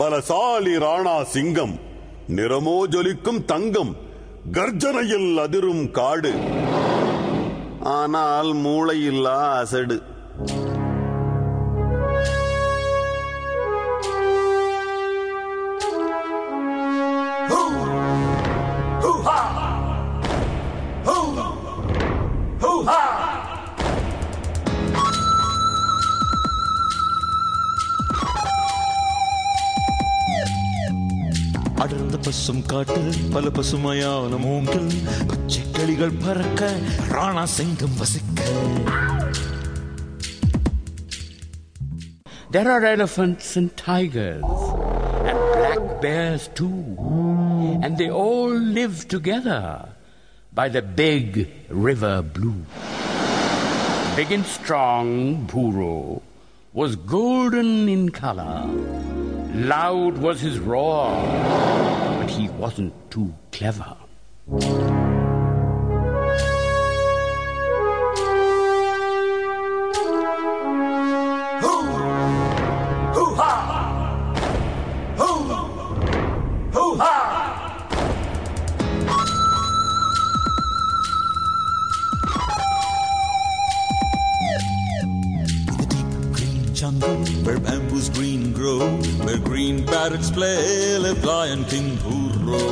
பலசாலி ராணா சிங்கம், நிறமோ ஜொலிக்கும் தங்கம், கர்ஜனையில் அதிரும் காடு. ஆனால் மூளையில்லா அசடு. அடர்ந்த பசும் காட்டு, பல பசுமையான மூங்கில், பச்சை கிளிகள் பறக்க, ராணா சிங்கம் வசிக்க. There are elephants and tigers and black bears too, and they all live together by the big river blue. Big and strong Bhuro was golden in color. Loud was his roar, but he wasn't too clever. Where bamboos green grow, where green parrots play, lived Lion King Bhuro.